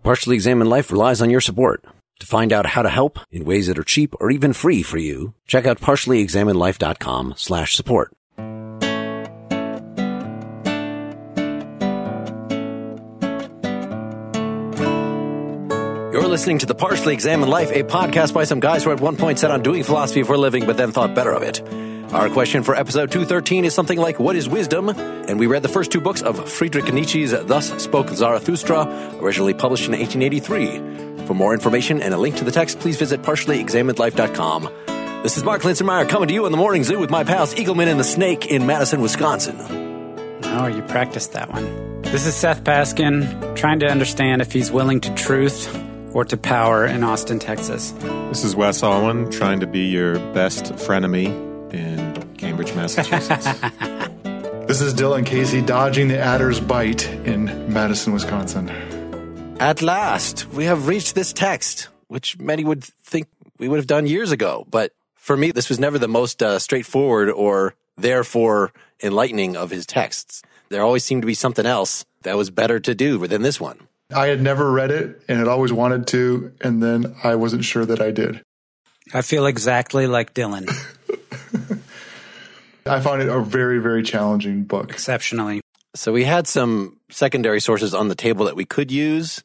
The Partially Examined Life relies on your support. To find out how to help in ways that are cheap or even free for you, check out partiallyexaminedlife.com/support. You're listening to The Partially Examined Life, a podcast by some guys who at one point said on doing philosophy for a living, but then thought better of it. Our question for episode 213 is something like, what is wisdom? And we read the first two books of Friedrich Nietzsche's Thus Spoke Zarathustra, originally published in 1883. For more information and a link to the text, please visit partiallyexaminedlife.com. This is Mark Linsenmeyer coming to you in the Morning Zoo with my pals Eagleman and the Snake in Madison, Wisconsin. Oh, you practiced that one. This is Seth Paskin, trying to understand if he's willing to truth or to power in Austin, Texas. This is Wes Owen, trying to be your best frenemy in Cambridge, Massachusetts. This is Dylan Casey, dodging the adder's bite in Madison, Wisconsin. At last, we have reached this text, which many would think we would have done years ago. But for me, this was never the most straightforward or therefore enlightening of his texts. There always seemed to be something else that was better to do than this one. I had never read it and had always wanted to, and then I wasn't sure that I did. I feel exactly like Dylan. I found it a very, very challenging book. Exceptionally. So we had some secondary sources on the table that we could use.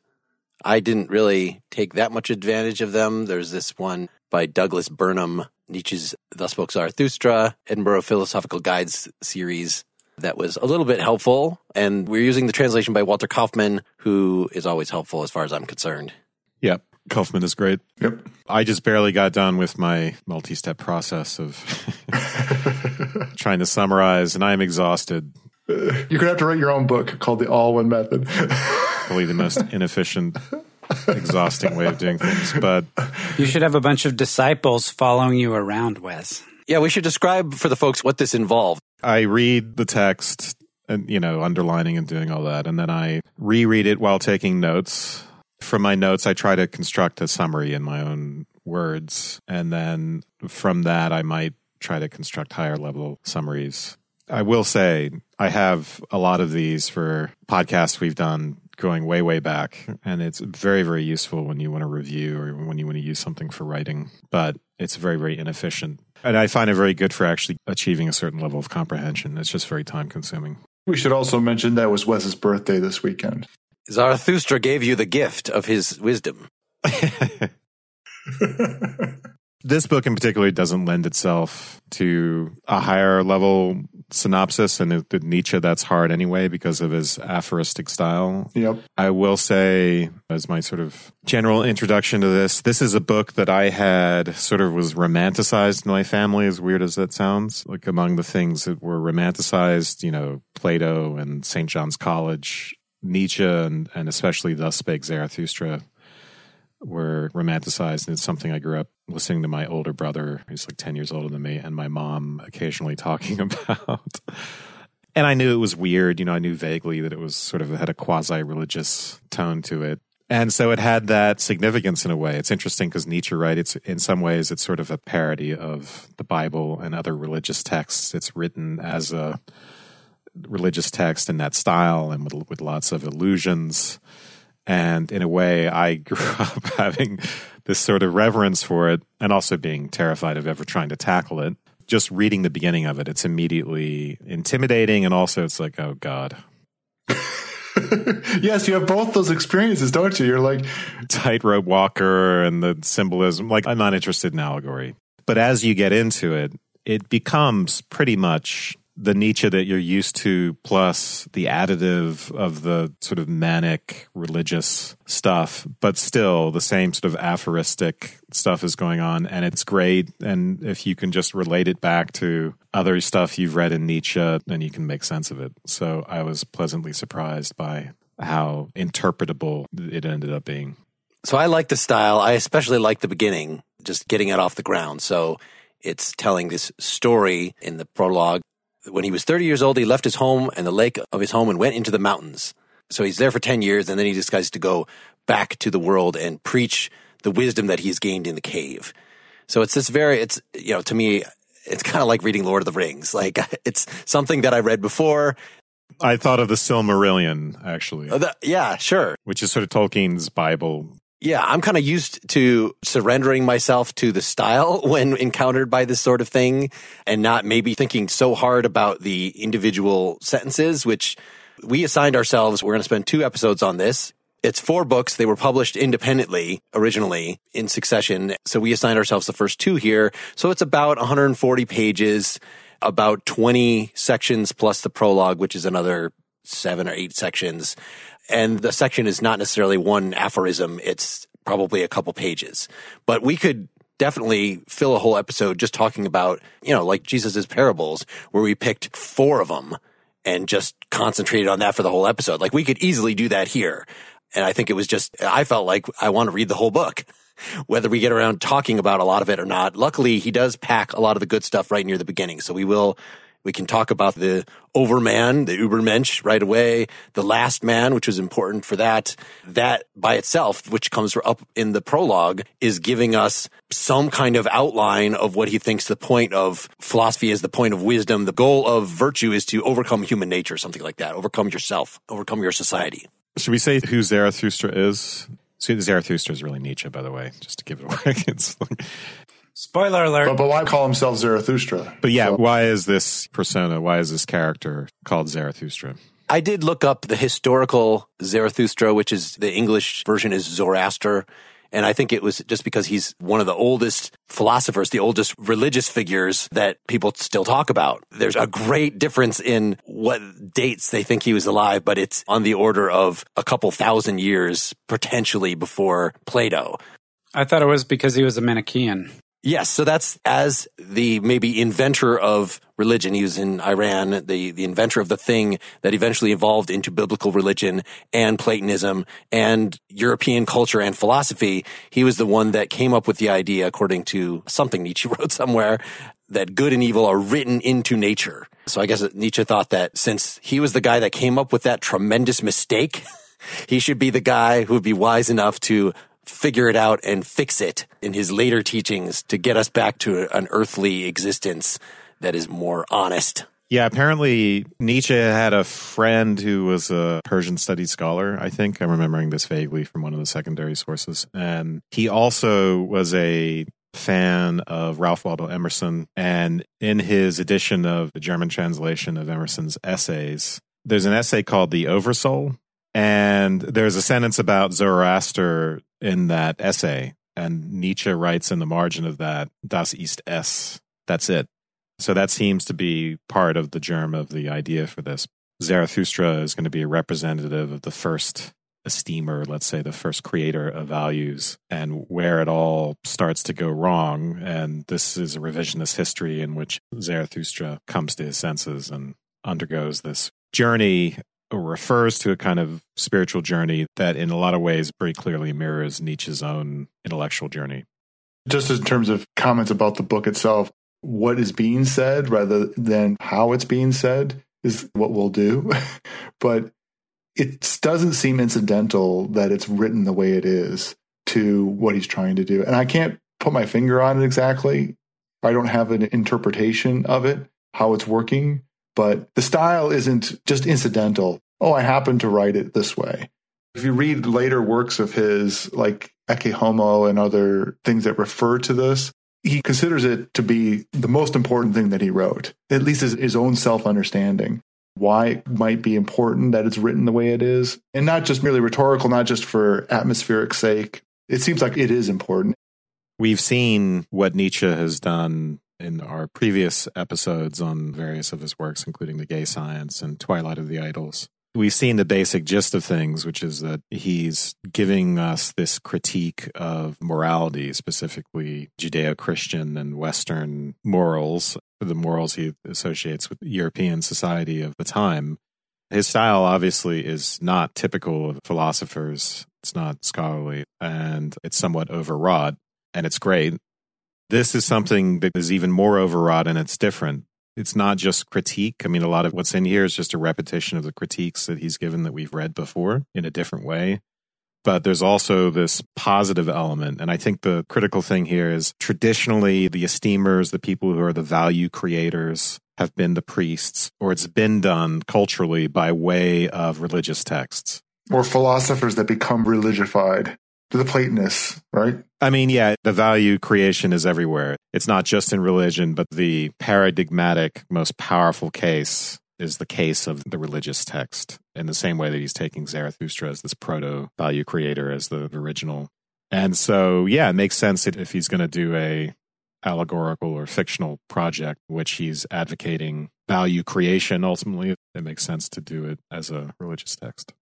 I didn't really take that much advantage of them. There's this one by Douglas Burnham, Nietzsche's Thus Spoke Zarathustra, Edinburgh Philosophical Guides series. That was a little bit helpful. And we're using the translation by Walter Kaufmann, who is always helpful as far as I'm concerned. Yep. Kaufman is great. Yep. I just barely got done with my multi-step process of trying to summarize, and I am exhausted. You're going to have to write your own book called The All-One Method. Probably the most inefficient, exhausting way of doing things. But you should have a bunch of disciples following you around, Wes. Yeah, we should describe for the folks what this involved. I read the text, and underlining and doing all that, and then I reread it while taking notes. From my notes, I try to construct a summary in my own words, and then from that, I might try to construct higher-level summaries. I will say I have a lot of these for podcasts we've done going way, way back, and it's very, very useful when you want to review or when you want to use something for writing, but it's very, very inefficient. And I find it very good for actually achieving a certain level of comprehension. It's just very time-consuming. We should also mention that was Wes's birthday this weekend. Zarathustra gave you the gift of his wisdom. This book in particular doesn't lend itself to a higher level synopsis, and with Nietzsche that's hard anyway because of his aphoristic style. Yep. I will say, as my sort of general introduction to this, this is a book that I had sort of was romanticized in my family, as weird as that sounds. Like among the things that were romanticized, Plato and St. John's College, Nietzsche and especially Thus Spoke Zarathustra were romanticized, and it's something I grew up listening to my older brother, who's like 10 years older than me, and my mom occasionally talking about. And I knew it was weird, I knew vaguely that it was sort of had a quasi-religious tone to it. And so it had that significance in a way. It's interesting because Nietzsche, right, it's in some ways it's sort of a parody of the Bible and other religious texts. It's written as a religious text in that style and with lots of allusions. And in a way, I grew up having this sort of reverence for it and also being terrified of ever trying to tackle it. Just reading the beginning of it, it's immediately intimidating, and also it's like, oh, God. Yes, you have both those experiences, don't you? You're like tightrope walker and the symbolism. Like, I'm not interested in allegory. But as you get into it, it becomes pretty much the Nietzsche that you're used to, plus the additive of the sort of manic religious stuff, but still the same sort of aphoristic stuff is going on, and it's great. And if you can just relate it back to other stuff you've read in Nietzsche, then you can make sense of it. So I was pleasantly surprised by how interpretable it ended up being. So I like the style. I especially like the beginning, just getting it off the ground. So it's telling this story in the prologue. When he was 30 years old, he left his home and the lake of his home and went into the mountains. So he's there for 10 years, and then he decides to go back to the world and preach the wisdom that he's gained in the cave. So it's this very, to me, it's kind of like reading Lord of the Rings. Like, it's something that I read before. I thought of the Silmarillion, actually. Yeah, sure. Which is sort of Tolkien's Bible. Yeah, I'm kind of used to surrendering myself to the style when encountered by this sort of thing and not maybe thinking so hard about the individual sentences, which we assigned ourselves. We're going to spend 2 episodes on this. It's 4 books. They were published independently originally in succession. So we assigned ourselves the first 2 here. So it's about 140 pages, about 20 sections plus the prologue, which is another 7 or 8 sections. And the section is not necessarily one aphorism. It's probably a couple pages. But we could definitely fill a whole episode just talking about, like Jesus's parables, where we picked 4 of them and just concentrated on that for the whole episode. Like, we could easily do that here. And I think it was just, I felt like I want to read the whole book, whether we get around talking about a lot of it or not. Luckily, he does pack a lot of the good stuff right near the beginning. So we can talk about the Overman, the Übermensch right away, the Last Man, which was important for that. That by itself, which comes up in the prologue, is giving us some kind of outline of what he thinks the point of philosophy is, the point of wisdom. The goal of virtue is to overcome human nature, something like that, overcome yourself, overcome your society. Should we say who Zarathustra is? See, Zarathustra is really Nietzsche, by the way, just to give it away. It's like... Spoiler alert. But why call himself Zarathustra? But yeah, why is this persona, why is this character called Zarathustra? I did look up the historical Zarathustra, which is the English version is Zoroaster. And I think it was just because he's one of the oldest philosophers, the oldest religious figures that people still talk about. There's a great difference in what dates they think he was alive, but it's on the order of a couple thousand years potentially before Plato. I thought it was because he was a Manichaean. Yes, so that's as the maybe inventor of religion. He was in Iran, the inventor of the thing that eventually evolved into biblical religion and Platonism and European culture and philosophy. He was the one that came up with the idea, according to something Nietzsche wrote somewhere, that good and evil are written into nature. So I guess Nietzsche thought that since he was the guy that came up with that tremendous mistake, he should be the guy who would be wise enough to figure it out and fix it in his later teachings to get us back to an earthly existence that is more honest. Yeah, apparently Nietzsche had a friend who was a Persian studies scholar, I think. I'm remembering this vaguely from one of the secondary sources. And he also was a fan of Ralph Waldo Emerson. And in his edition of the German translation of Emerson's essays, there's an essay called The Oversoul. And there's a sentence about Zoroaster in that essay. And Nietzsche writes in the margin of that, Das ist es. That's it. So that seems to be part of the germ of the idea for this. Zarathustra is going to be a representative of the first esteemer, let's say the first creator of values, and where it all starts to go wrong. And this is a revisionist history in which Zarathustra comes to his senses and undergoes this journey, or refers to a kind of spiritual journey that in a lot of ways pretty clearly mirrors Nietzsche's own intellectual journey. Just in terms of comments about the book itself, what is being said rather than how it's being said is what we'll do. But it doesn't seem incidental that it's written the way it is to what he's trying to do. And I can't put my finger on it exactly. I don't have an interpretation of it, how it's working. But the style isn't just incidental. Oh, I happen to write it this way. If you read later works of his, like Ecce Homo and other things that refer to this, he considers it to be the most important thing that he wrote, at least his own self-understanding, why it might be important that it's written the way it is, and not just merely rhetorical, not just for atmospheric sake. It seems like it is important. We've seen what Nietzsche has done in our previous episodes on various of his works, including The Gay Science and Twilight of the Idols. We've seen the basic gist of things, which is that he's giving us this critique of morality, specifically Judeo-Christian and Western morals, the morals he associates with European society of the time. His style, obviously, is not typical of philosophers. It's not scholarly, and it's somewhat overwrought, and it's great. This is something that is even more overwrought, and it's different. It's not just critique. I mean, a lot of what's in here is just a repetition of the critiques that he's given that we've read before in a different way. but there's also this positive element. And I think the critical thing here is traditionally the esteemers, the people who are the value creators, have been the priests, or it's been done culturally by way of religious texts. Or philosophers that become religified. The Platonists, right? I mean, yeah, the value creation is everywhere. It's not just in religion, but the paradigmatic, most powerful case is the case of the religious text, in the same way that he's taking Zarathustra as this proto-value creator, as the original. And so, yeah, it makes sense that if he's going to do a allegorical or fictional project, which he's advocating value creation, ultimately, it makes sense to do it as a religious text.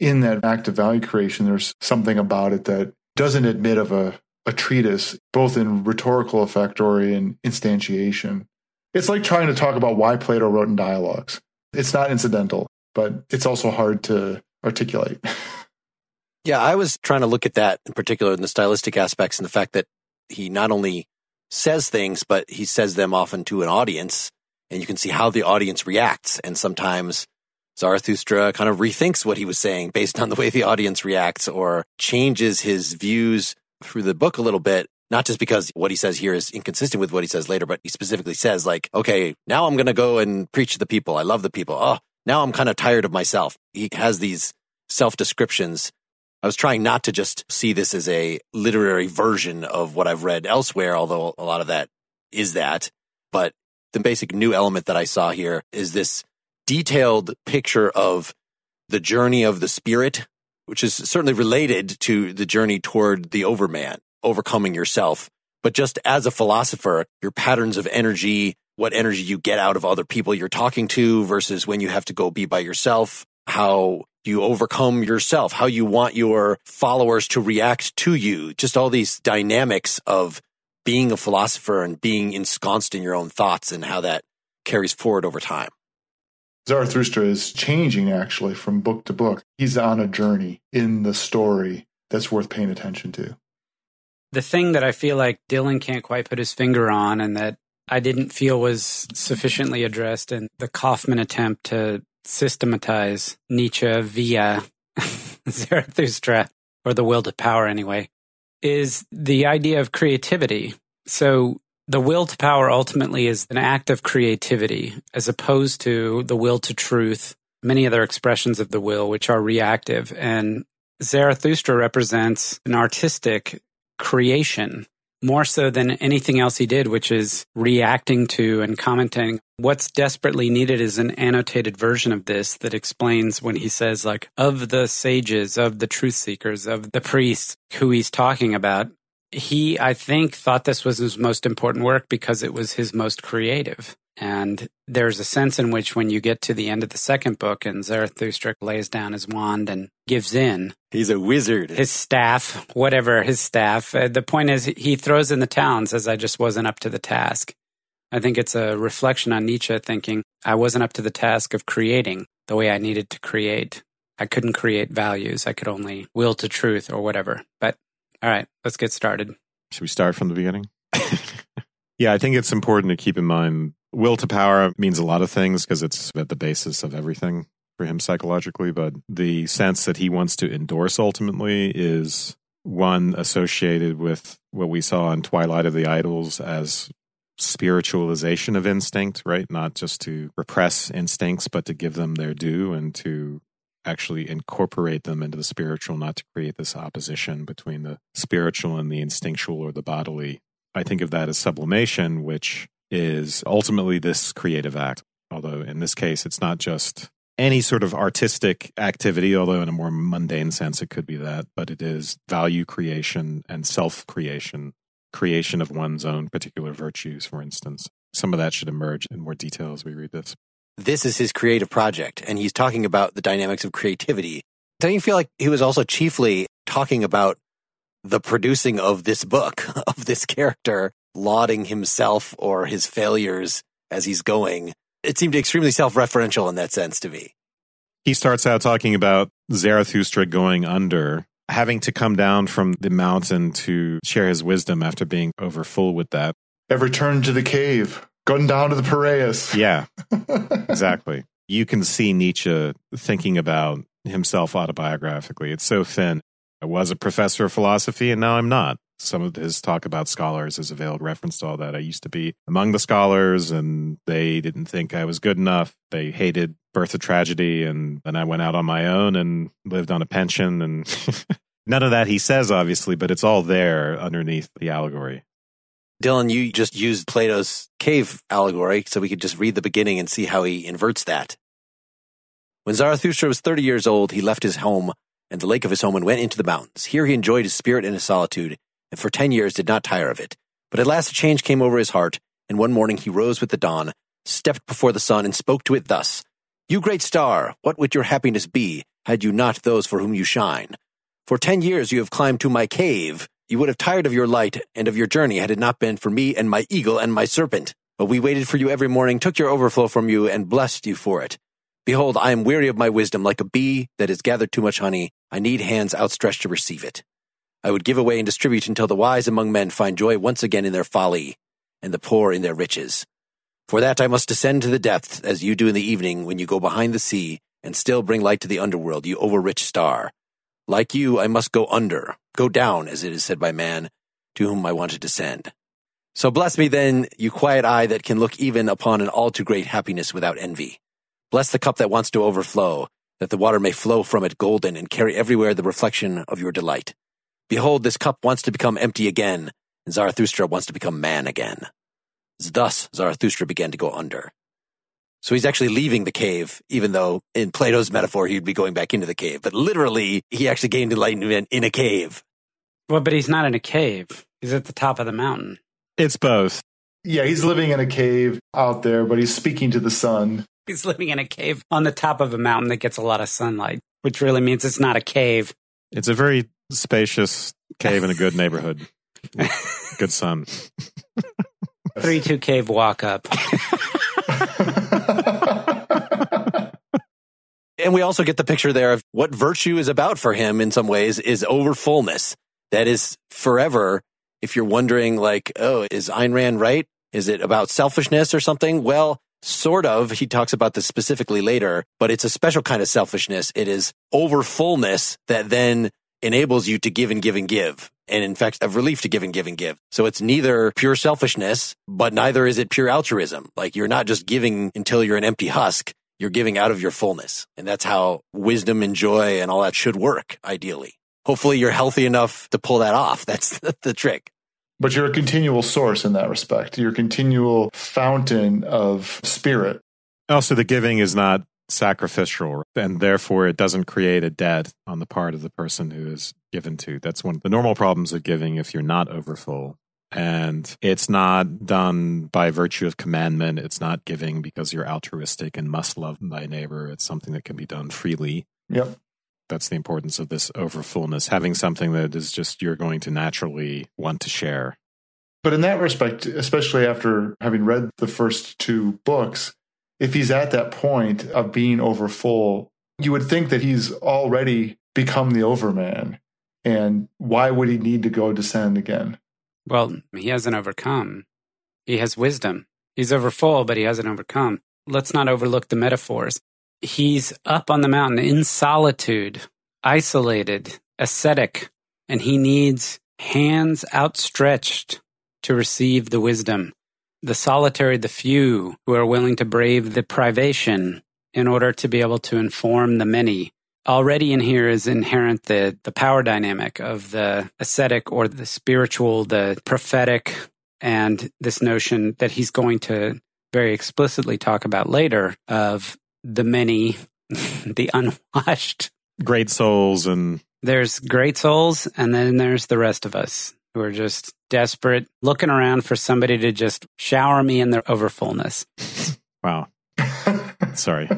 In that act of value creation, there's something about it that doesn't admit of a treatise, both in rhetorical effect or in instantiation. It's like trying to talk about why Plato wrote in dialogues. It's not incidental, but it's also hard to articulate. Yeah, I was trying to look at that in particular in the stylistic aspects and the fact that he not only says things, but he says them often to an audience, and you can see how the audience reacts. And sometimes Zarathustra kind of rethinks what he was saying based on the way the audience reacts, or changes his views through the book a little bit, not just because what he says here is inconsistent with what he says later, but he specifically says, like, okay, now I'm going to go and preach to the people. I love the people. Oh, now I'm kind of tired of myself. He has these self-descriptions. I was trying not to just see this as a literary version of what I've read elsewhere, although a lot of that is that. But the basic new element that I saw here is this detailed picture of the journey of the spirit, which is certainly related to the journey toward the overman, overcoming yourself. But just as a philosopher, your patterns of energy, what energy you get out of other people you're talking to versus when you have to go be by yourself, how you overcome yourself, how you want your followers to react to you, just all these dynamics of being a philosopher and being ensconced in your own thoughts and how that carries forward over time. Zarathustra is changing, actually, from book to book. He's on a journey in the story that's worth paying attention to. The thing that I feel like Dylan can't quite put his finger on and that I didn't feel was sufficiently addressed in the Kaufmann attempt to systematize Nietzsche via Zarathustra, or the will to power anyway, is the idea of creativity. So the will to power ultimately is an act of creativity, as opposed to the will to truth, many other expressions of the will, which are reactive. And Zarathustra represents an artistic creation, more so than anything else he did, which is reacting to and commenting. What's desperately needed is an annotated version of this that explains when he says, like, of the sages, of the truth seekers, of the priests, who he's talking about. He, I think, thought this was his most important work because it was his most creative. And there's a sense in which when you get to the end of the second book and Zarathustra lays down his wand and gives in. He's a wizard. His staff, whatever, his staff. The point is he throws in the towel and says, I just wasn't up to the task. I think it's a reflection on Nietzsche thinking, I wasn't up to the task of creating the way I needed to create. I couldn't create values. I could only will to truth or whatever. But all right, let's get started. Should we start from the beginning? Yeah, I think it's important to keep in mind will to power means a lot of things because it's at the basis of everything for him psychologically. But the sense that he wants to endorse ultimately is one associated with what we saw in Twilight of the Idols as spiritualization of instinct, right? Not just to repress instincts, but to give them their due and to actually incorporate them into the spiritual, not to create this opposition between the spiritual and the instinctual or the bodily. I think of that as sublimation, which is ultimately this creative act. Although in this case, it's not just any sort of artistic activity, although in a more mundane sense, it could be that, but it is value creation and self-creation, creation of one's own particular virtues, for instance. Some of that should emerge in more detail as we read this. This is his creative project, and he's talking about the dynamics of creativity. Don't you feel like he was also chiefly talking about the producing of this book, of this character, lauding himself or his failures as he's going? It seemed extremely self-referential in that sense to me. He starts out talking about Zarathustra going under, having to come down from the mountain to share his wisdom after being overfull with that. Ever turned to the cave. Going down to the Piraeus. Yeah, exactly. You can see Nietzsche thinking about himself autobiographically. It's so thin. I was a professor of philosophy, and now I'm not. Some of his talk about scholars is a veiled reference to all that. I used to be among the scholars, and they didn't think I was good enough. They hated Birth of Tragedy, and then I went out on my own and lived on a pension. And none of that he says, obviously, but it's all there underneath the allegory. Dylan, you just used Plato's cave allegory, so we could just read the beginning and see how he inverts that. When Zarathustra was 30 years old, he left his home and the lake of his home and went into the mountains. Here he enjoyed his spirit and his solitude, and for 10 years did not tire of it. But at last a change came over his heart, and one morning he rose with the dawn, stepped before the sun, and spoke to it thus, "You great star, what would your happiness be, had you not those for whom you shine? For 10 years you have climbed to my cave. You would have tired of your light and of your journey had it not been for me and my eagle and my serpent. But we waited for you every morning, took your overflow from you, and blessed you for it. Behold, I am weary of my wisdom, like a bee that has gathered too much honey. I need hands outstretched to receive it. I would give away and distribute until the wise among men find joy once again in their folly, and the poor in their riches. For that I must descend to the depths, as you do in the evening when you go behind the sea, and still bring light to the underworld, you over-rich star. Like you, I must go under, go down, as it is said by man, to whom I want to descend. So bless me then, you quiet eye that can look even upon an all-too-great happiness without envy. Bless the cup that wants to overflow, that the water may flow from it golden and carry everywhere the reflection of your delight. Behold, this cup wants to become empty again, and Zarathustra wants to become man again." Thus Zarathustra began to go under. So he's actually leaving the cave, even though in Plato's metaphor he'd be going back into the cave. But literally, he actually gained enlightenment in a cave. Well, but he's not in a cave. He's at the top of the mountain. It's both. Yeah, he's living in a cave out there, but he's speaking to the sun. He's living in a cave on the top of a mountain that gets a lot of sunlight, which really means it's not a cave. It's a very spacious cave in a good neighborhood. Good sun. 3-2 cave walk up. And we also get the picture there of what virtue is about for him in some ways is overfullness. That is forever. If you're wondering like, oh, is Ayn Rand right? Is it about selfishness or something? Well, sort of. He talks about this specifically later, but it's a special kind of selfishness. It is overfullness that then enables you to give and give and give. And in fact, of relief to give and give and give. So it's neither pure selfishness, but neither is it pure altruism. Like you're not just giving until you're an empty husk. You're giving out of your fullness. And that's how wisdom and joy and all that should work, ideally. Hopefully you're healthy enough to pull that off. That's the trick. But you're a continual source in that respect. You're a continual fountain of spirit. Also, the giving is not sacrificial, and therefore it doesn't create a debt on the part of the person who is given to. That's one of the normal problems of giving if you're not overfull. And it's not done by virtue of commandment. It's not giving because you're altruistic and must love thy neighbor. It's something that can be done freely. Yep. That's the importance of this overfullness, having something that is just you're going to naturally want to share. But in that respect, especially after having read the first two books, if he's at that point of being overfull, you would think that he's already become the overman. And why would he need to go descend again? Well, he hasn't overcome. He has wisdom. He's overfull, but he hasn't overcome. Let's not overlook the metaphors. He's up on the mountain in solitude, isolated, ascetic, and he needs hands outstretched to receive the wisdom. The solitary, the few who are willing to brave the privation in order to be able to inform the many. Already in here is inherent the power dynamic of the ascetic or the spiritual, the prophetic, and this notion that he's going to very explicitly talk about later of the many, the unwashed. Great souls and... There's great souls, and then there's the rest of us who are just desperate, looking around for somebody to just shower me in their overfullness. Wow. Sorry.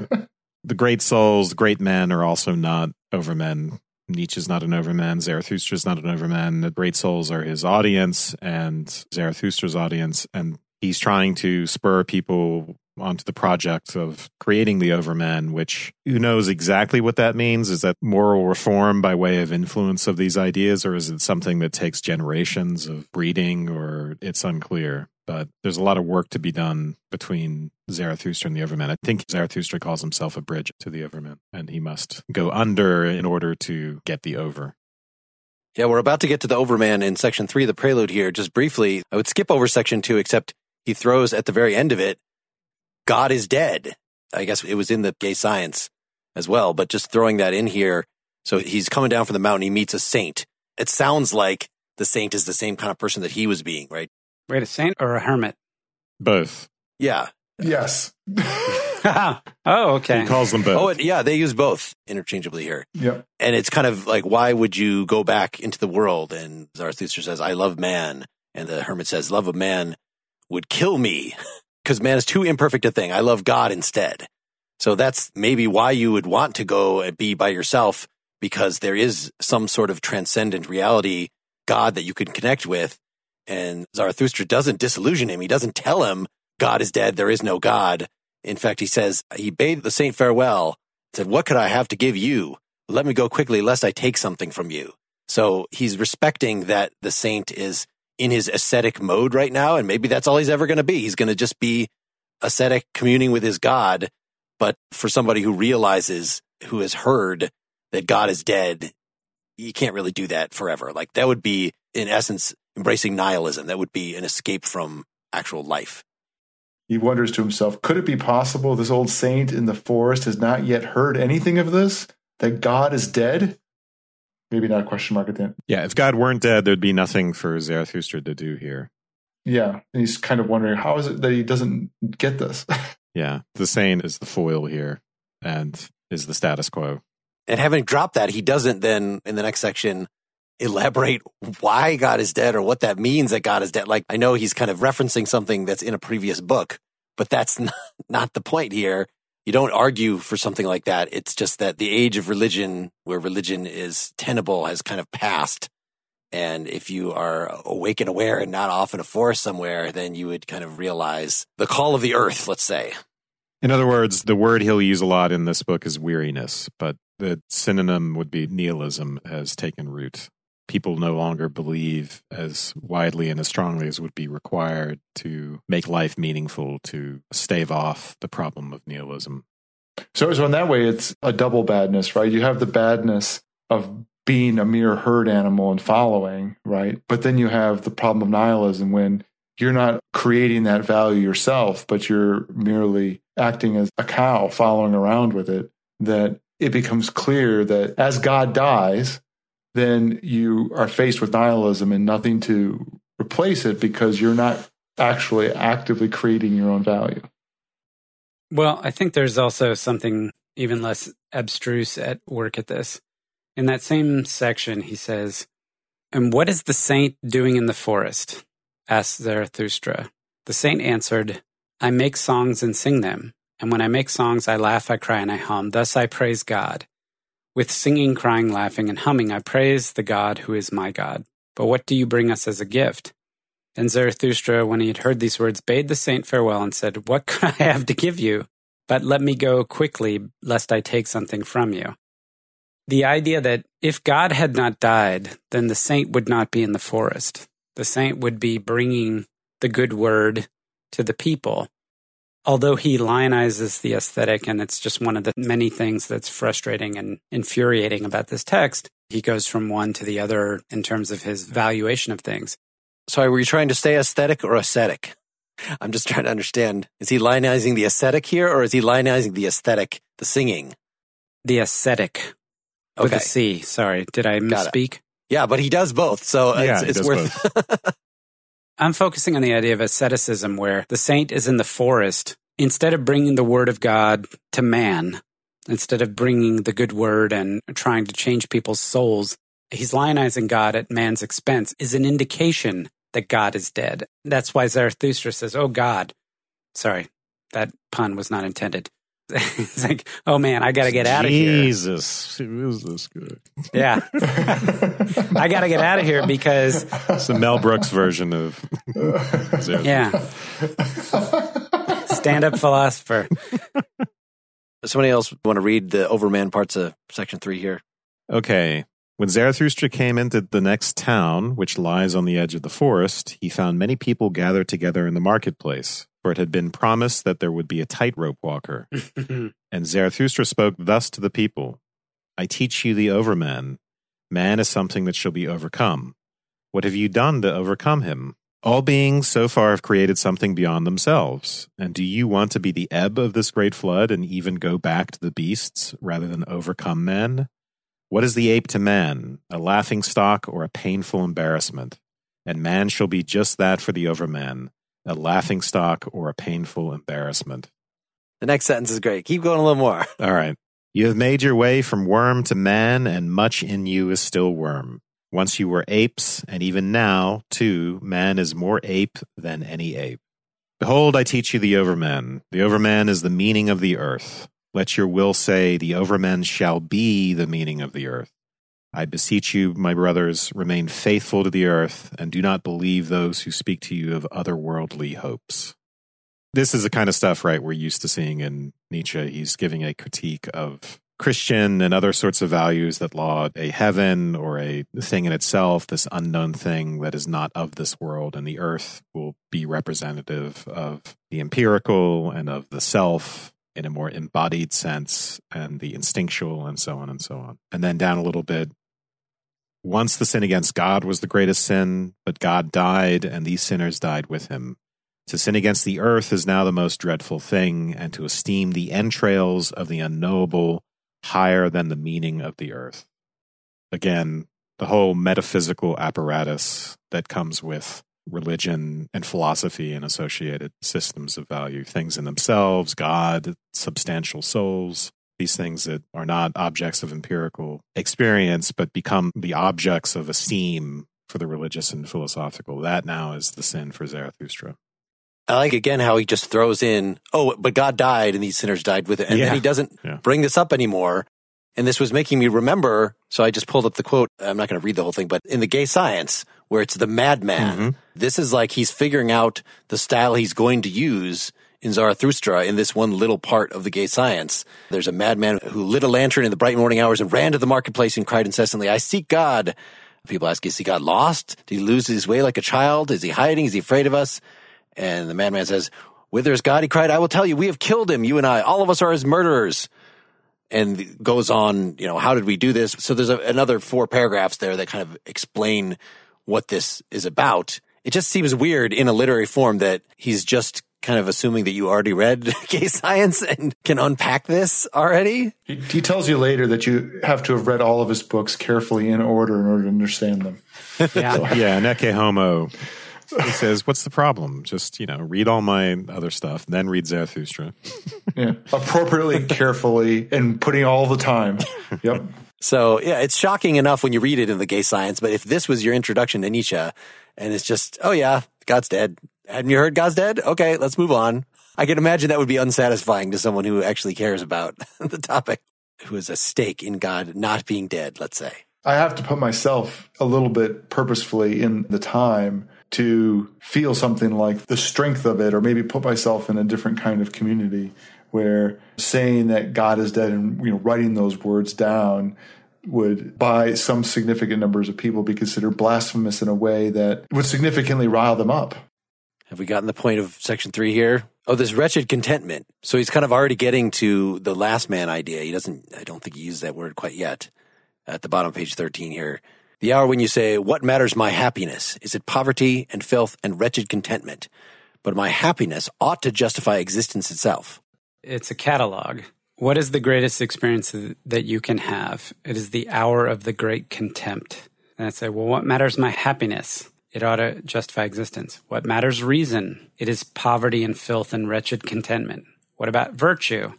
The great souls, great men are also not overmen. Nietzsche's not an overman. Zarathustra's not an overman. The great souls are his audience and Zarathustra's audience. And he's trying to spur people onto the project of creating the overman, which who knows exactly what that means? Is that moral reform by way of influence of these ideas? Or is it something that takes generations of breeding? Or it's unclear. But there's a lot of work to be done between Zarathustra and the Overman. I think Zarathustra calls himself a bridge to the Overman, and he must go under in order to get the over. Yeah, we're about to get to the Overman in Section 3 of the prelude here. Just briefly, I would skip over Section 2, except he throws at the very end of it, God is dead. I guess it was in the Gay Science as well, but just throwing that in here. So he's coming down from the mountain. He meets a saint. It sounds like the saint is the same kind of person that he was being, right? Right, a saint or a hermit? Both. Yeah. Yes. Oh, okay. He calls them both. Oh, yeah, they use both interchangeably here. Yep. And it's kind of like, why would you go back into the world? And Zarathustra says, I love man. And the hermit says, love of man would kill me because man is too imperfect a thing. I love God instead. So that's maybe why you would want to go and be by yourself, because there is some sort of transcendent reality, God, that you can connect with. And Zarathustra doesn't disillusion him. He doesn't tell him God is dead. There is no God. In fact, he says, he bade the saint farewell, said, what could I have to give you? Let me go quickly, lest I take something from you. So he's respecting that the saint is in his ascetic mode right now, and maybe that's all he's ever going to be. He's going to just be ascetic, communing with his God. But for somebody who realizes, who has heard that God is dead, you can't really do that forever. Like, that would be, in essence, embracing nihilism. That would be an escape from actual life. He wonders to himself, could it be possible this old saint in the forest has not yet heard anything of this? That God is dead? Maybe not a question mark at the end. Yeah, if God weren't dead, there'd be nothing for Zarathustra to do here. Yeah, and he's kind of wondering, how is it that he doesn't get this? Yeah, the saint is the foil here and is the status quo. And having dropped that, he doesn't then, in the next section, elaborate why God is dead or what that means that God is dead. Like, I know he's kind of referencing something that's in a previous book, but that's not the point here. You don't argue for something like that. It's just that the age of religion, where religion is tenable, has kind of passed. And if you are awake and aware and not off in a forest somewhere, then you would kind of realize the call of the earth, let's say. In other words, the word he'll use a lot in this book is weariness, but the synonym would be nihilism has taken root. People no longer believe as widely and as strongly as would be required to make life meaningful, to stave off the problem of nihilism. So in that way, it's a double badness, right? You have the badness of being a mere herd animal and following, right? But then you have the problem of nihilism when you're not creating that value yourself, but you're merely acting as a cow following around with it, that it becomes clear that as God dies, then you are faced with nihilism and nothing to replace it because you're not actually actively creating your own value. Well, I think there's also something even less abstruse at work at this. In that same section, he says, "And what is the saint doing in the forest?" asked Zarathustra. The saint answered, "I make songs and sing them. And when I make songs, I laugh, I cry, and I hum. Thus I praise God. With singing, crying, laughing, and humming, I praise the God who is my God. But what do you bring us as a gift?" Then Zarathustra, when he had heard these words, bade the saint farewell and said, "What could I have to give you? But let me go quickly, lest I take something from you." The idea that if God had not died, then the saint would not be in the forest. The saint would be bringing the good word to the people. Although he lionizes the aesthetic, and it's just one of the many things that's frustrating and infuriating about this text, he goes from one to the other in terms of his valuation of things. Sorry, were you trying to say aesthetic or ascetic? I'm just trying to understand. Is he lionizing the ascetic here, or is he lionizing the aesthetic, the singing? The ascetic. Okay. With a C. Sorry, did I misspeak? Yeah, but he does both, so yeah, it's worth... I'm focusing on the idea of asceticism, where the saint is in the forest. Instead of bringing the word of God to man, instead of bringing the good word and trying to change people's souls, he's lionizing God at man's expense, is an indication that God is dead. That's why Zarathustra says, "Oh God." Sorry, that pun was not intended. It's like, oh man, I got to get out of here. Jesus, who is this guy? Yeah. I got to get out of here because... It's the Mel Brooks version of... Yeah. Stand-up philosopher. Somebody else want to read the Overman parts of Section 3 here? Okay. When Zarathustra came into the next town, which lies on the edge of the forest, he found many people gathered together in the marketplace, for it had been promised that there would be a tightrope walker. And Zarathustra spoke thus to the people, "I teach you the Overman. Man is something that shall be overcome. What have you done to overcome him? All beings so far have created something beyond themselves. And do you want to be the ebb of this great flood and even go back to the beasts rather than overcome men? What is the ape to man? A laughing stock or a painful embarrassment? And man shall be just that for the overman, a laughing stock or a painful embarrassment. The next sentence is great. Keep going a little more. All right. You have made your way from worm to man, and much in you is still worm. Once you were apes, and even now, too, man is more ape than any ape. Behold, I teach you the overman. The overman is the meaning of the earth. Let your will say, the overman shall be the meaning of the earth. I beseech you, my brothers, remain faithful to the earth, and do not believe those who speak to you of otherworldly hopes. This is the kind of stuff, right, we're used to seeing in Nietzsche. He's giving a critique of Christian and other sorts of values that laud a heaven or a thing in itself, this unknown thing that is not of this world, and the earth will be representative of the empirical and of the self, in a more embodied sense, and the instinctual, and so on and so on. And then down a little bit, once the sin against God was the greatest sin, but God died, and these sinners died with him. To sin against the earth is now the most dreadful thing, and to esteem the entrails of the unknowable higher than the meaning of the earth. Again, the whole metaphysical apparatus that comes with religion and philosophy and associated systems of value, things in themselves, God, substantial souls, these things that are not objects of empirical experience, but become the objects of esteem for the religious and philosophical. That now is the sin for Zarathustra. I like, again, how he just throws in, oh, but God died and these sinners died with it. And then he doesn't bring this up anymore. And this was making me remember, so I just pulled up the quote. I'm not going to read the whole thing, but in The Gay Science, where it's the madman, this is like he's figuring out the style he's going to use in Zarathustra in this one little part of The Gay Science. There's a madman who lit a lantern in the bright morning hours and ran to the marketplace and cried incessantly, I seek God. People ask, is he got lost? Did he lose his way like a child? Is he hiding? Is he afraid of us? And the madman says, whither is God? He cried, I will tell you, we have killed him, you and I. All of us are his murderers. And goes on, you know, how did we do this? So there's another 4 paragraphs there that kind of explain what this is about. It just seems weird in a literary form that he's just kind of assuming that you already read Gay Science and can unpack this already. He tells you later that you have to have read all of his books carefully in order to understand them. In Ecce Homo, he says, what's the problem? Just, you know, read all my other stuff, then read Zarathustra. Appropriately, carefully, and putting all the time. Yep. So, yeah, it's shocking enough when you read it in The Gay Science, but if this was your introduction to Nietzsche, and it's just, oh yeah, God's dead. Hadn't you heard God's dead? Okay, let's move on. I can imagine that would be unsatisfying to someone who actually cares about the topic, who is a stake in God not being dead, let's say. I have to put myself a little bit purposefully in the time to feel something like the strength of it, or maybe put myself in a different kind of community where saying that God is dead and, you know, writing those words down would, by some significant numbers of people, be considered blasphemous in a way that would significantly rile them up. Have we gotten the point of section 3 here? Oh, this wretched contentment. So he's kind of already getting to the last man idea. He doesn't, I don't think he used that word quite yet. At the bottom of page 13 here. The hour when you say, what matters my happiness? Is it poverty and filth and wretched contentment? But my happiness ought to justify existence itself. It's a catalog. What is the greatest experience that you can have? It is the hour of the great contempt. And I say, well, what matters my happiness? It ought to justify existence. What matters reason? It is poverty and filth and wretched contentment. What about virtue?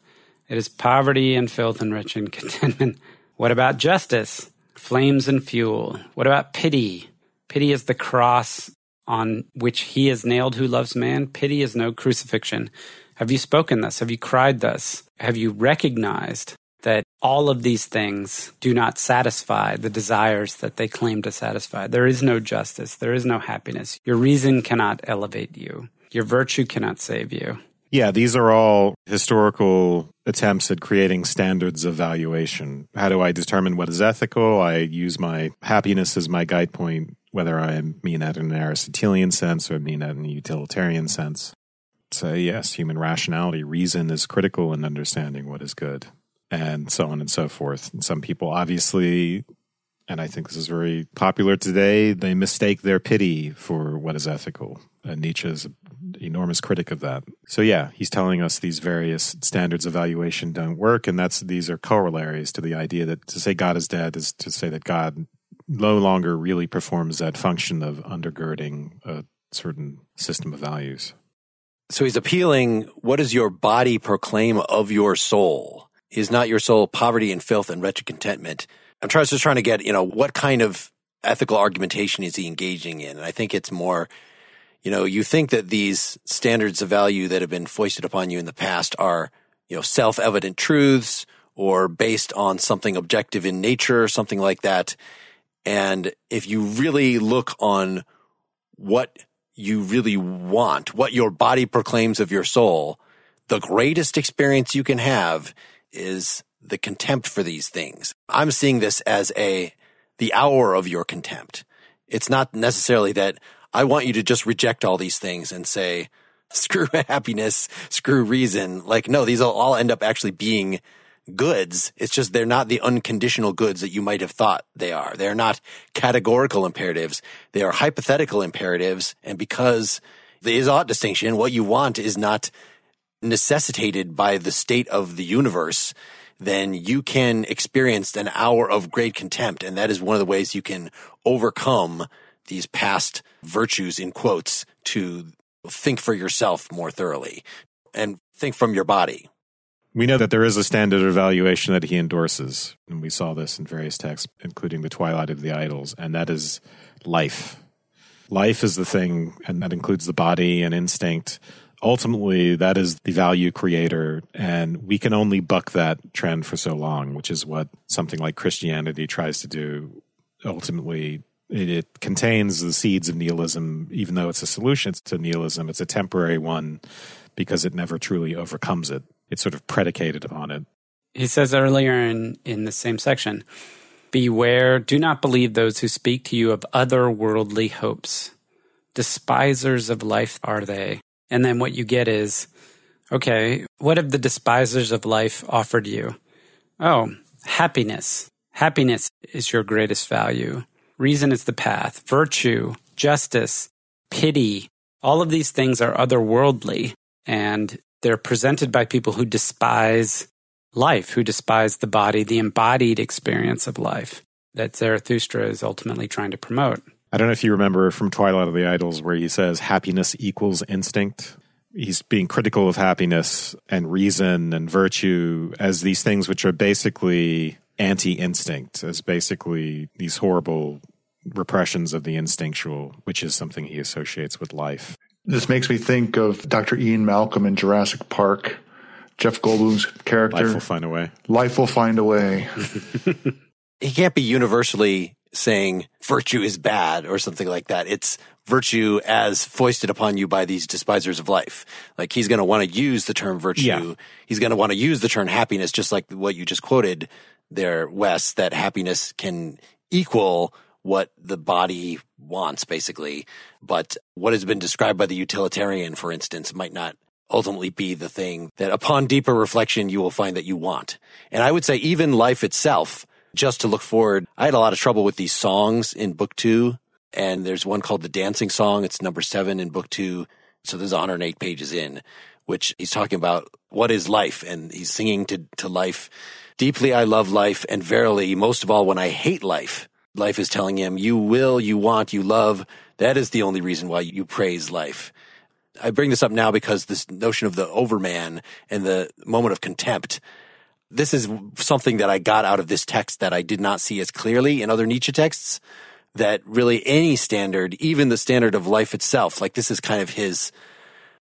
It is poverty and filth and wretched contentment. What about justice? Flames and fuel. What about pity? Pity is the cross on which he is nailed who loves man. Pity is no crucifixion. Have you spoken thus? Have you cried thus? Have you recognized that all of these things do not satisfy the desires that they claim to satisfy? There is no justice. There is no happiness. Your reason cannot elevate you. Your virtue cannot save you. Yeah, these are all historical attempts at creating standards of valuation. How do I determine what is ethical? I use my happiness as my guide point, whether I mean that in an Aristotelian sense or mean that in a utilitarian sense. So yes, human rationality, reason is critical in understanding what is good, and so on and so forth. And some people obviously And I think this is very popular today. They mistake their pity for what is ethical. And Nietzsche's an enormous critic of that. So yeah, he's telling us these various standards of valuation don't work, and these are corollaries to the idea that to say God is dead is to say that God no longer really performs that function of undergirding a certain system of values. So he's appealing, what does your body proclaim of your soul? Is not your soul poverty and filth and wretched contentment? I'm just trying to get, what kind of ethical argumentation is he engaging in? And I think it's more, you think that these standards of value that have been foisted upon you in the past are, self-evident truths or based on something objective in nature or something like that. And if you really look on what you really want, what your body proclaims of your soul, the greatest experience you can have is the contempt for these things. I'm seeing this as the hour of your contempt. It's not necessarily that I want you to just reject all these things and say, screw happiness, screw reason. Like, no, these will all end up actually being goods. It's just they're not the unconditional goods that you might have thought they are. They're not categorical imperatives. They are hypothetical imperatives. And because there is ought distinction, what you want is not necessitated by the state of the universe, then you can experience an hour of great contempt. And that is one of the ways you can overcome these past virtues, in quotes, to think for yourself more thoroughly and think from your body. We know that there is a standard of valuation that he endorses, and we saw this in various texts, including the Twilight of the Idols, and that is life. Life is the thing, and that includes the body and instinct. Ultimately, that is the value creator, and we can only buck that trend for so long, which is what something like Christianity tries to do. Ultimately, it contains the seeds of nihilism, even though it's a solution to nihilism. It's a temporary one because it never truly overcomes it. It's sort of predicated upon it. He says earlier in the same section, beware, do not believe those who speak to you of otherworldly hopes. Despisers of life are they. And then what you get is, okay, what have the despisers of life offered you? Oh, happiness. Happiness is your greatest value. Reason is the path. Virtue, justice, pity. All of these things are otherworldly, and they're presented by people who despise life, who despise the body, the embodied experience of life that Zarathustra is ultimately trying to promote. I don't know if you remember from Twilight of the Idols where he says happiness equals instinct. He's being critical of happiness and reason and virtue as these things which are basically anti-instinct, as basically these horrible repressions of the instinctual, which is something he associates with life. This makes me think of Dr. Ian Malcolm in Jurassic Park, Jeff Goldblum's character. Life will find a way. Life will find a way. He can't be universally saying virtue is bad or something like that. It's virtue as foisted upon you by these despisers of life. Like, he's going to want to use the term virtue. Yeah. He's going to want to use the term happiness, just like what you just quoted there, Wes, that happiness can equal what the body wants, basically. But what has been described by the utilitarian, for instance, might not ultimately be the thing that upon deeper reflection you will find that you want. And I would say even life itself, just to look forward, I had a lot of trouble with these songs in Book 2. And there's one called The Dancing Song. It's number 7 in Book 2. So there's 108 pages in, which he's talking about what is life. And he's singing to life. Deeply I love life, and verily, most of all, when I hate life. Life is telling him, you will, you want, you love. That is the only reason why you praise life. I bring this up now because this notion of the overman and the moment of contempt, this is something that I got out of this text that I did not see as clearly in other Nietzsche texts, that really any standard, even the standard of life itself, like this is kind of his,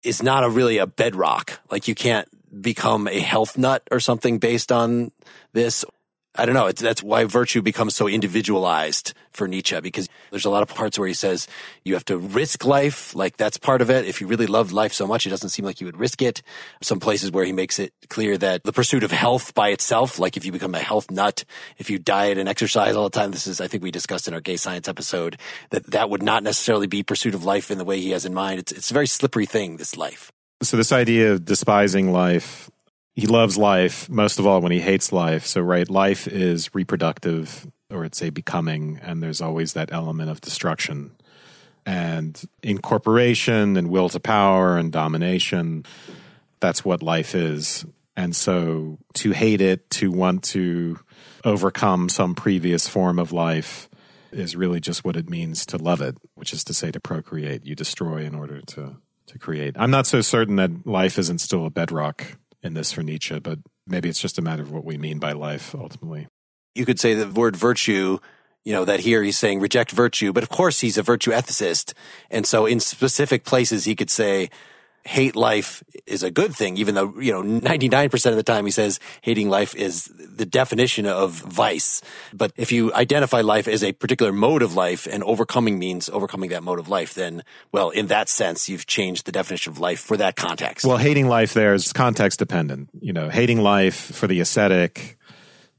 is not really a bedrock. Like, you can't become a health nut or something based on this. I don't know. That's why virtue becomes so individualized for Nietzsche, because there's a lot of parts where he says you have to risk life. Like, that's part of it. If you really loved life so much, it doesn't seem like you would risk it. Some places where he makes it clear that the pursuit of health by itself, like if you become a health nut, if you diet and exercise all the time, this is, I think we discussed in our Gay Science episode, that would not necessarily be pursuit of life in the way he has in mind. It's a very slippery thing, this life. So this idea of despising life, he loves life, most of all when he hates life. So, right, life is reproductive. or it's a becoming, and there's always that element of destruction and incorporation and will to power and domination. That's what life is. And so to hate it, to want to overcome some previous form of life is really just what it means to love it, which is to say to procreate. You destroy in order to create. I'm not so certain that life isn't still a bedrock in this for Nietzsche, but maybe it's just a matter of what we mean by life ultimately. You could say the word virtue, you know, that here he's saying reject virtue, but of course he's a virtue ethicist. And so in specific places he could say hate life is a good thing, even though, you know, 99% of the time he says hating life is the definition of vice. But if you identify life as a particular mode of life and overcoming means overcoming that mode of life, then, well, in that sense, you've changed the definition of life for that context. Well, hating life there is context dependent. You know, hating life for the ascetic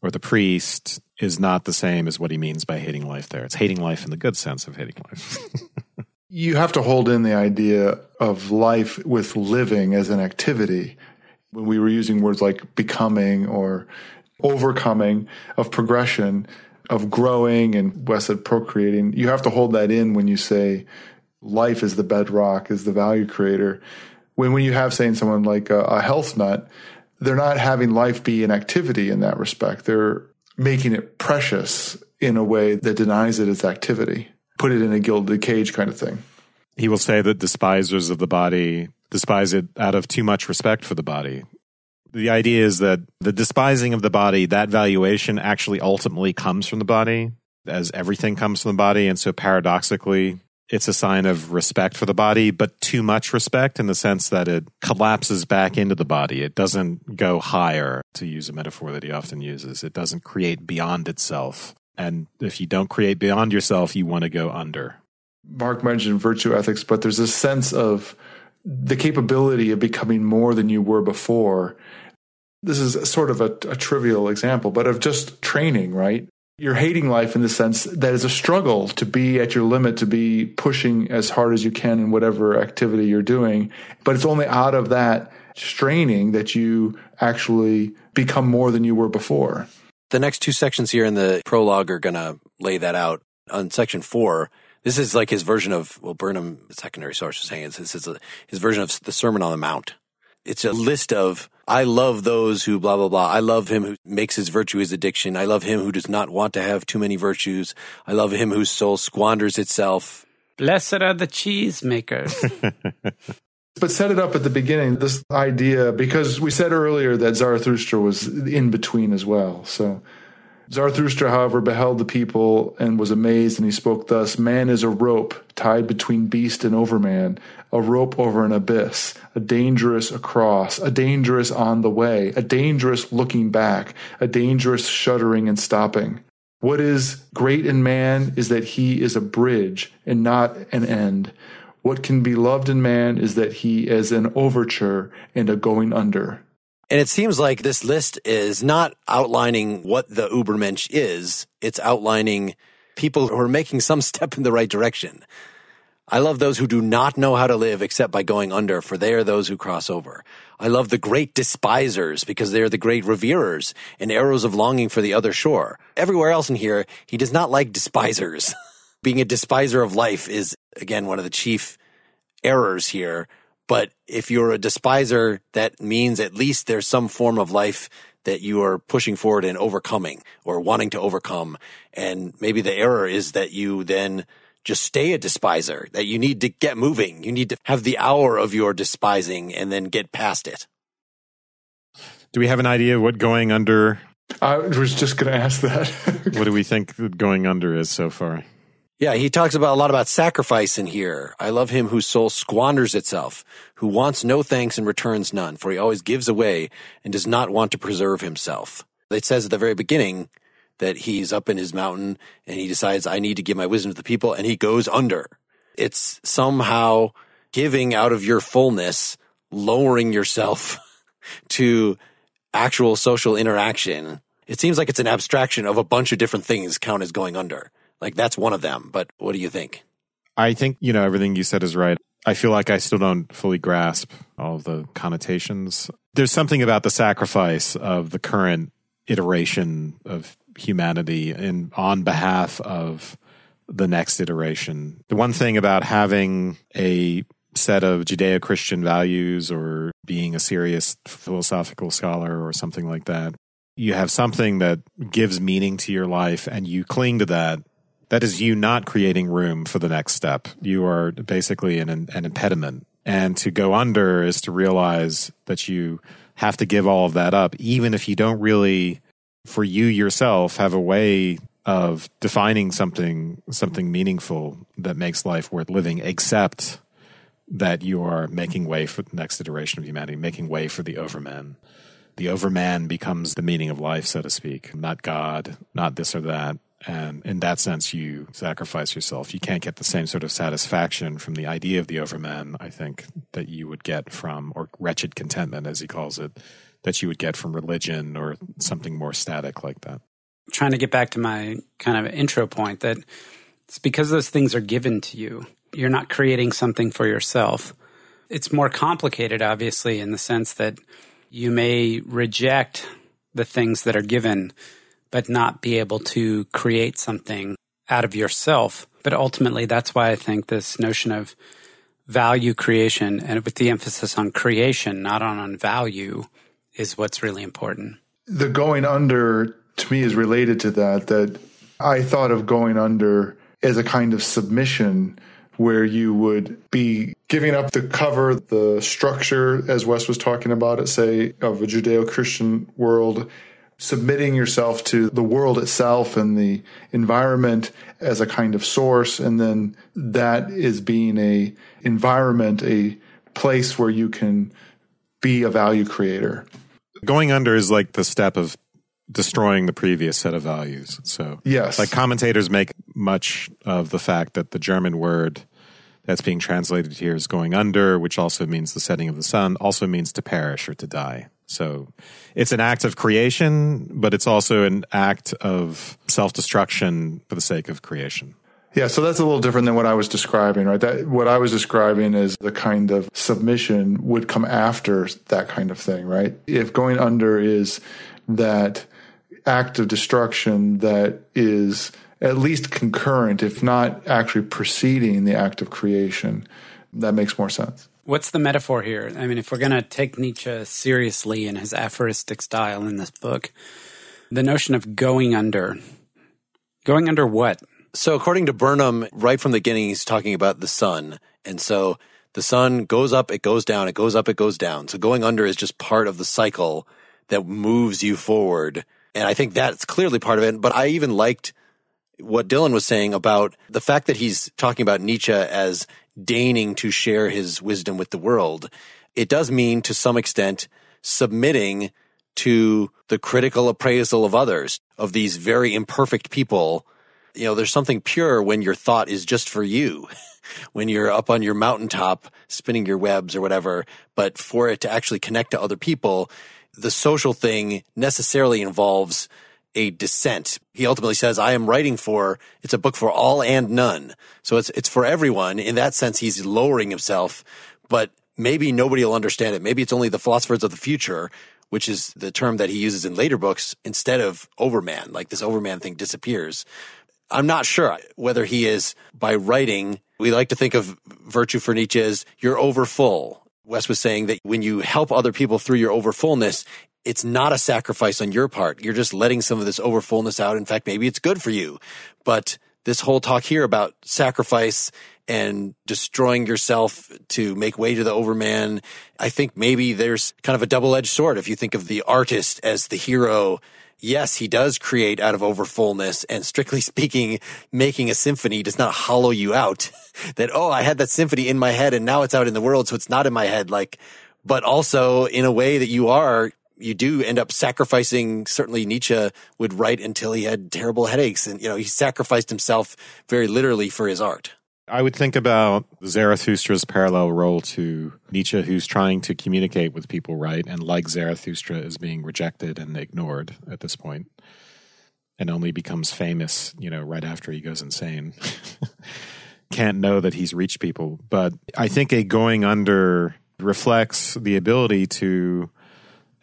or the priest is not the same as what he means by hating life there. It's hating life in the good sense of hating life. You have to hold in the idea of life with living as an activity. When we were using words like becoming or overcoming, of progression, of growing, and Wes said procreating, you have to hold that in when you say life is the bedrock, is the value creator. When you have saying someone like a health nut, they're not having life be an activity in that respect. They're making it precious in a way that denies it its activity. Put it in a gilded cage kind of thing. He will say that despisers of the body despise it out of too much respect for the body. The idea is that the despising of the body, that valuation actually ultimately comes from the body, as everything comes from the body. And so paradoxically, it's a sign of respect for the body, but too much respect in the sense that it collapses back into the body. It doesn't go higher, to use a metaphor that he often uses. It doesn't create beyond itself. And if you don't create beyond yourself, you want to go under. Mark mentioned virtue ethics, but there's a sense of the capability of becoming more than you were before. This is sort of a trivial example, but of just training, right? You're hating life in the sense that it's a struggle to be at your limit, to be pushing as hard as you can in whatever activity you're doing. But it's only out of that straining that you actually become more than you were before. The next two sections here in the prologue are going to lay that out. On section 4, this is like his version of, well, Burnham, secondary source is saying, this is his version of the Sermon on the Mount. It's a list of, I love those who blah, blah, blah. I love him who makes his virtue his addiction. I love him who does not want to have too many virtues. I love him whose soul squanders itself. Blessed are the cheesemakers. But set it up at the beginning, this idea, because we said earlier that Zarathustra was in between as well. So Zarathustra, however, beheld the people and was amazed, and he spoke thus, man is a rope tied between beast and overman, a rope over an abyss, a dangerous across, a dangerous on the way, a dangerous looking back, a dangerous shuddering and stopping. What is great in man is that he is a bridge and not an end. What can be loved in man is that he is an overture and a going under. And it seems like this list is not outlining what the Übermensch is. It's outlining people who are making some step in the right direction. I love those who do not know how to live except by going under, for they are those who cross over. I love the great despisers because they are the great reverers and arrows of longing for the other shore. Everywhere else in here, he does not like despisers. Being a despiser of life is, again, one of the chief errors here. But if you're a despiser, that means at least there's some form of life that you are pushing forward and overcoming or wanting to overcome. And maybe the error is that you then just stay a despiser, that you need to get moving. You need to have the hour of your despising and then get past it. Do we have an idea of what going under? I was just going to ask that. What do we think that going under is so far? Yeah, he talks about a lot about sacrifice in here. I love him whose soul squanders itself, who wants no thanks and returns none, for he always gives away and does not want to preserve himself. It says at the very beginning that he's up in his mountain and he decides, I need to give my wisdom to the people, and he goes under. It's somehow giving out of your fullness, lowering yourself to actual social interaction. It seems like it's an abstraction of a bunch of different things count as going under. Like, that's one of them, but what do you think? I think, you know, everything you said is right. I feel like I still don't fully grasp all of the connotations. There's something about the sacrifice of the current iteration of humanity and on behalf of the next iteration. The one thing about having a set of Judeo-Christian values or being a serious philosophical scholar or something like that, you have something that gives meaning to your life and you cling to that. That is you not creating room for the next step. You are basically an impediment. And to go under is to realize that you have to give all of that up, even if you don't really, for you yourself, have a way of defining something meaningful that makes life worth living, except that you are making way for the next iteration of humanity, making way for the overman. The overman becomes the meaning of life, so to speak, not God, not this or that. And in that sense, you sacrifice yourself. You can't get the same sort of satisfaction from the idea of the overman, I think, that you would get from, or wretched contentment, as he calls it, that you would get from religion or something more static like that. Trying to get back to my kind of intro point, that it's because those things are given to you. You're not creating something for yourself. It's more complicated, obviously, in the sense that you may reject the things that are given, but not be able to create something out of yourself. But ultimately, that's why I think this notion of value creation, and with the emphasis on creation, not on value, is what's really important. The going under, to me, is related to that, that I thought of going under as a kind of submission where you would be giving up the cover, the structure, as Wes was talking about it, say, of a Judeo-Christian world, submitting yourself to the world itself and the environment as a kind of source, and then that is being a environment, a place where you can be a value creator. Going under is like the step of destroying the previous set of values. So yes, like commentators make much of the fact that the German word that's being translated here is going under, which also means the setting of the sun, also means to perish or to die. So it's an act of creation, but it's also an act of self-destruction for the sake of creation. Yeah, so that's a little different than what I was describing, right? That what I was describing is the kind of submission would come after that kind of thing, right? If going under is that act of destruction that is at least concurrent, if not actually preceding the act of creation, that makes more sense. What's the metaphor here? I mean, if we're going to take Nietzsche seriously in his aphoristic style in this book, the notion of going under what? So according to Burnham, right from the beginning, he's talking about the sun. And so the sun goes up, it goes down, it goes up, it goes down. So going under is just part of the cycle that moves you forward. And I think that's clearly part of it. But I even liked what Dylan was saying about the fact that he's talking about Nietzsche as deigning to share his wisdom with the world. It does mean, to some extent, submitting to the critical appraisal of others, of these very imperfect people. You know, there's something pure when your thought is just for you, when you're up on your mountaintop spinning your webs or whatever, but for it to actually connect to other people, the social thing necessarily involves a dissent. He ultimately says, I am writing for, it's a book for all and none. So it's for everyone. In that sense, he's lowering himself, but maybe nobody will understand it. Maybe it's only the philosophers of the future, which is the term that he uses in later books, instead of overman, like this overman thing disappears. I'm not sure whether he is, by writing, we like to think of virtue for Nietzsche as you're overfull. Wes was saying that when you help other people through your overfullness, it's not a sacrifice on your part. You're just letting some of this overfullness out. In fact, maybe it's good for you. But this whole talk here about sacrifice and destroying yourself to make way to the overman, I think maybe there's kind of a double-edged sword. If you think of the artist as the hero, yes, he does create out of overfullness. And strictly speaking, making a symphony does not hollow you out. That, oh, I had that symphony in my head and now it's out in the world, so it's not in my head. Like, but also in a way that you do end up sacrificing. Certainly Nietzsche would write until he had terrible headaches. And, you know, he sacrificed himself very literally for his art. I would think about Zarathustra's parallel role to Nietzsche, who's trying to communicate with people, right? And like Zarathustra is being rejected and ignored at this point, and only becomes famous, you know, right after he goes insane. Can't know that he's reached people. But I think a going under reflects the ability to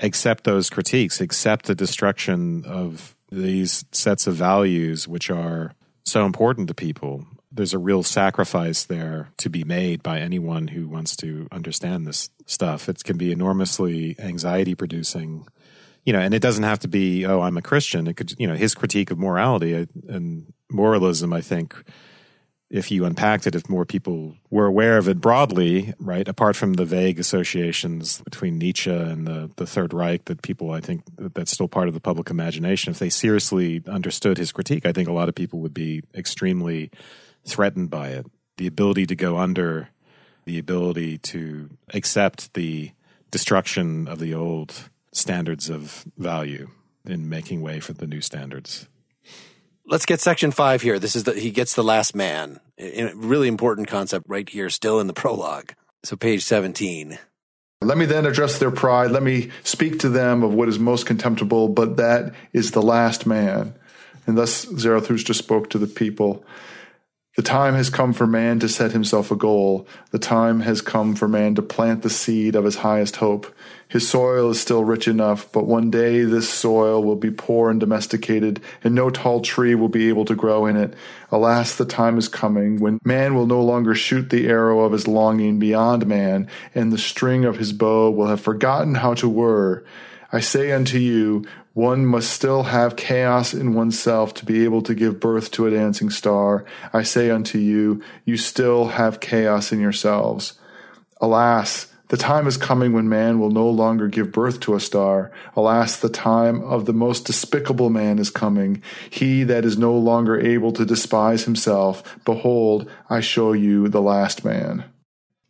accept those critiques, accept the destruction of these sets of values which are so important to people. There's a real sacrifice there to be made by anyone who wants to understand this stuff. It can be enormously anxiety-producing, you know, and it doesn't have to be, oh, I'm a Christian. It could, you know, his critique of morality and moralism, I think, if you unpacked it, if more people were aware of it broadly, right, apart from the vague associations between Nietzsche and the Third Reich that people, I think, that's still part of the public imagination, if they seriously understood his critique, I think a lot of people would be extremely threatened by it. The ability to go under, the ability to accept the destruction of the old standards of value in making way for the new standards. Let's get section 5 here. This is he gets the last man. A really important concept right here, still in the prologue. So page 17. Let me then address their pride. Let me speak to them of what is most contemptible, but that is the last man. And thus Zarathustra spoke to the people. The time has come for man to set himself a goal. The time has come for man to plant the seed of his highest hope. His soil is still rich enough, but one day this soil will be poor and domesticated, and no tall tree will be able to grow in it. Alas, the time is coming when man will no longer shoot the arrow of his longing beyond man, and the string of his bow will have forgotten how to whir. I say unto you, one must still have chaos in oneself to be able to give birth to a dancing star. I say unto you, you still have chaos in yourselves. Alas, the time is coming when man will no longer give birth to a star. Alas, the time of the most despicable man is coming. He that is no longer able to despise himself. Behold, I show you the last man.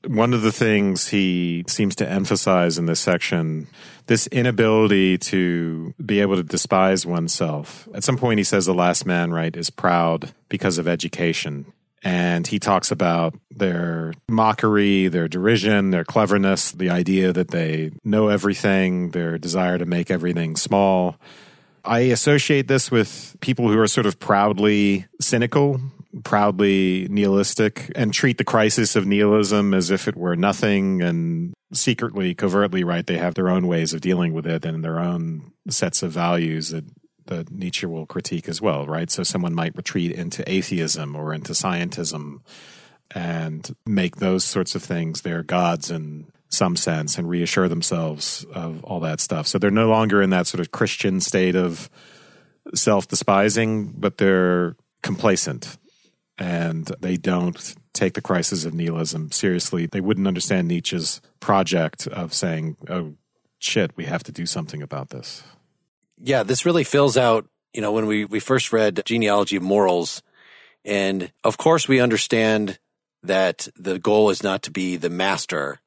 One of the things he seems to emphasize in this section, this inability to be able to despise oneself. At some point he says the last man, right, is proud because of education. And he talks about their mockery, their derision, their cleverness, the idea that they know everything, their desire to make everything small. I associate this with people who are sort of proudly cynical, proudly nihilistic, and treat the crisis of nihilism as if it were nothing, and secretly, covertly, right, they have their own ways of dealing with it and their own sets of values that Nietzsche will critique as well, right? So someone might retreat into atheism or into scientism and make those sorts of things their gods in some sense and reassure themselves of all that stuff. So they're no longer in that sort of Christian state of self-despising, but they're complacent. And they don't take the crisis of nihilism seriously. They wouldn't understand Nietzsche's project of saying, oh, shit, we have to do something about this. Yeah, this really fills out, you know, when we first read Genealogy of Morals. And of course, we understand that the goal is not to be the master,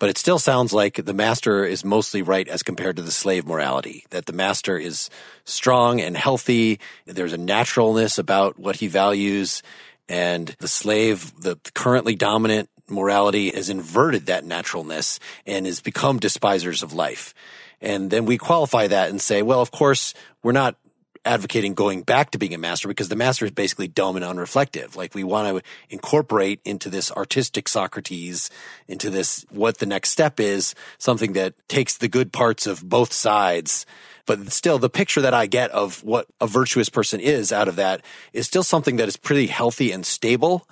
but it still sounds like the master is mostly right as compared to the slave morality, that the master is strong and healthy. There's a naturalness about what he values. And the slave, the currently dominant morality, has inverted that naturalness and has become despisers of life. And then we qualify that and say, well, of course, we're not advocating going back to being a master because the master is basically dumb and unreflective. Like, we want to incorporate into this artistic Socrates, into this what the next step is, something that takes the good parts of both sides. But still, the picture that I get of what a virtuous person is out of that is still something that is pretty healthy and stable,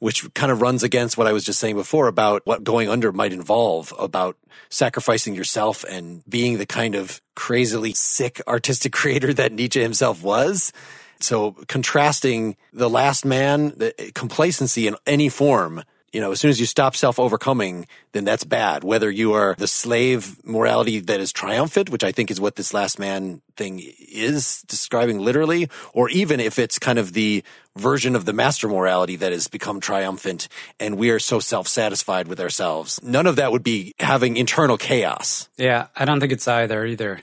which kind of runs against what I was just saying before about what going under might involve, about sacrificing yourself and being the kind of crazily sick artistic creator that Nietzsche himself was. So contrasting the last man, the complacency in any form, you know, as soon as you stop self-overcoming, then that's bad. Whether you are the slave morality that is triumphant, which I think is what this last man thing is describing literally, or even if it's kind of the version of the master morality that has become triumphant and we are so self-satisfied with ourselves. None of that would be having internal chaos. Yeah, I don't think it's either.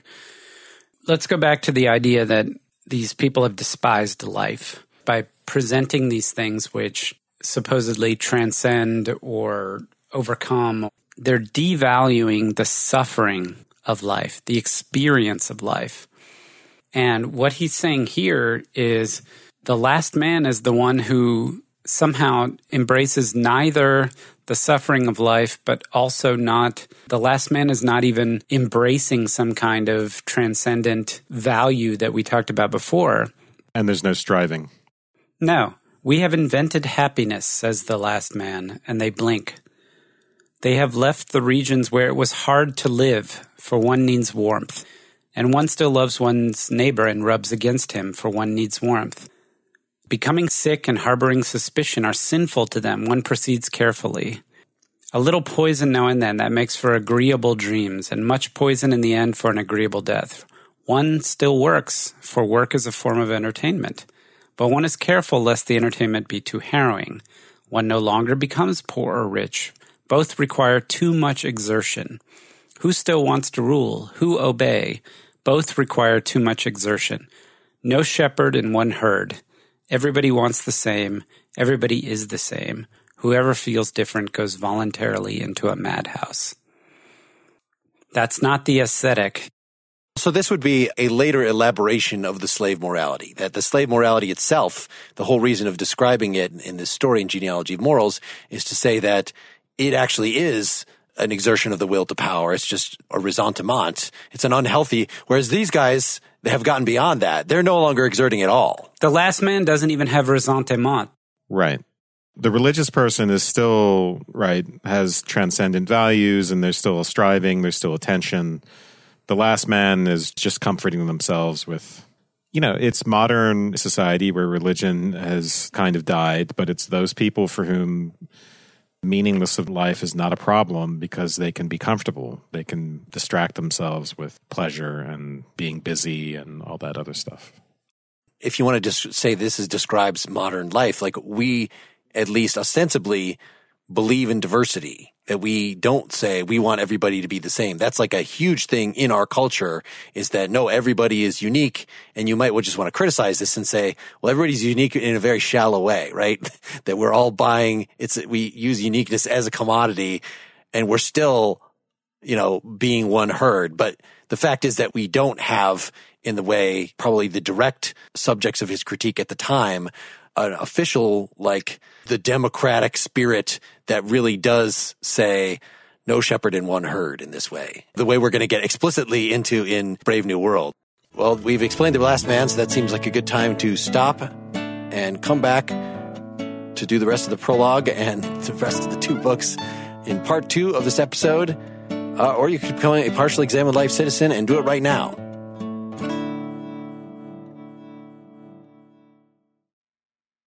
Let's go back to the idea that these people have despised life by presenting these things which supposedly transcend or overcome. They're devaluing the suffering of life, the experience of life. And what he's saying here is the last man is the one who somehow embraces neither the suffering of life, but also not, the last man is not even embracing some kind of transcendent value that we talked about before. And there's no striving. No. We have invented happiness, says the last man, and they blink. They have left the regions where it was hard to live, for one needs warmth. And one still loves one's neighbor and rubs against him, for one needs warmth. Becoming sick and harboring suspicion are sinful to them. One proceeds carefully. A little poison now and then, that makes for agreeable dreams, and much poison in the end for an agreeable death. One still works, for work is a form of entertainment. But one is careful lest the entertainment be too harrowing. One no longer becomes poor or rich. Both require too much exertion. Who still wants to rule? Who obey? Both require too much exertion. No shepherd in one herd. Everybody wants the same. Everybody is the same. Whoever feels different goes voluntarily into a madhouse. That's not the ascetic. So this would be a later elaboration of the slave morality, that the slave morality itself, the whole reason of describing it in this story in Genealogy of Morals, is to say that it actually is an exertion of the will to power. It's just a ressentiment. It's an unhealthy, whereas these guys, they have gotten beyond that. They're no longer exerting at all. The last man doesn't even have ressentiment. Right. The religious person is still, right, has transcendent values, and there's still a striving, there's still a tension. The last man is just comforting themselves with, you know, it's modern society where religion has kind of died, but it's those people for whom meaningless of life is not a problem because they can be comfortable. They can distract themselves with pleasure and being busy and all that other stuff. If you want to just say this is describes modern life, like we at least ostensibly believe in diversity, that we don't say we want everybody to be the same. That's like a huge thing in our culture is that, no, everybody is unique. And you might well just want to criticize this and say, well, everybody's unique in a very shallow way, right? That we're all buying, we use uniqueness as a commodity and we're still, you know, being one herd. But the fact is that we don't have in the way, probably the direct subjects of his critique at the time, an official, like the democratic spirit that really does say no shepherd in one herd in this way, the way we're going to get explicitly into in Brave New World. Well, we've explained the last man, so that seems like a good time to stop and come back to do the rest of the prologue and the rest of the two books in part two of this episode, or you could become a partially examined life citizen and do it right now.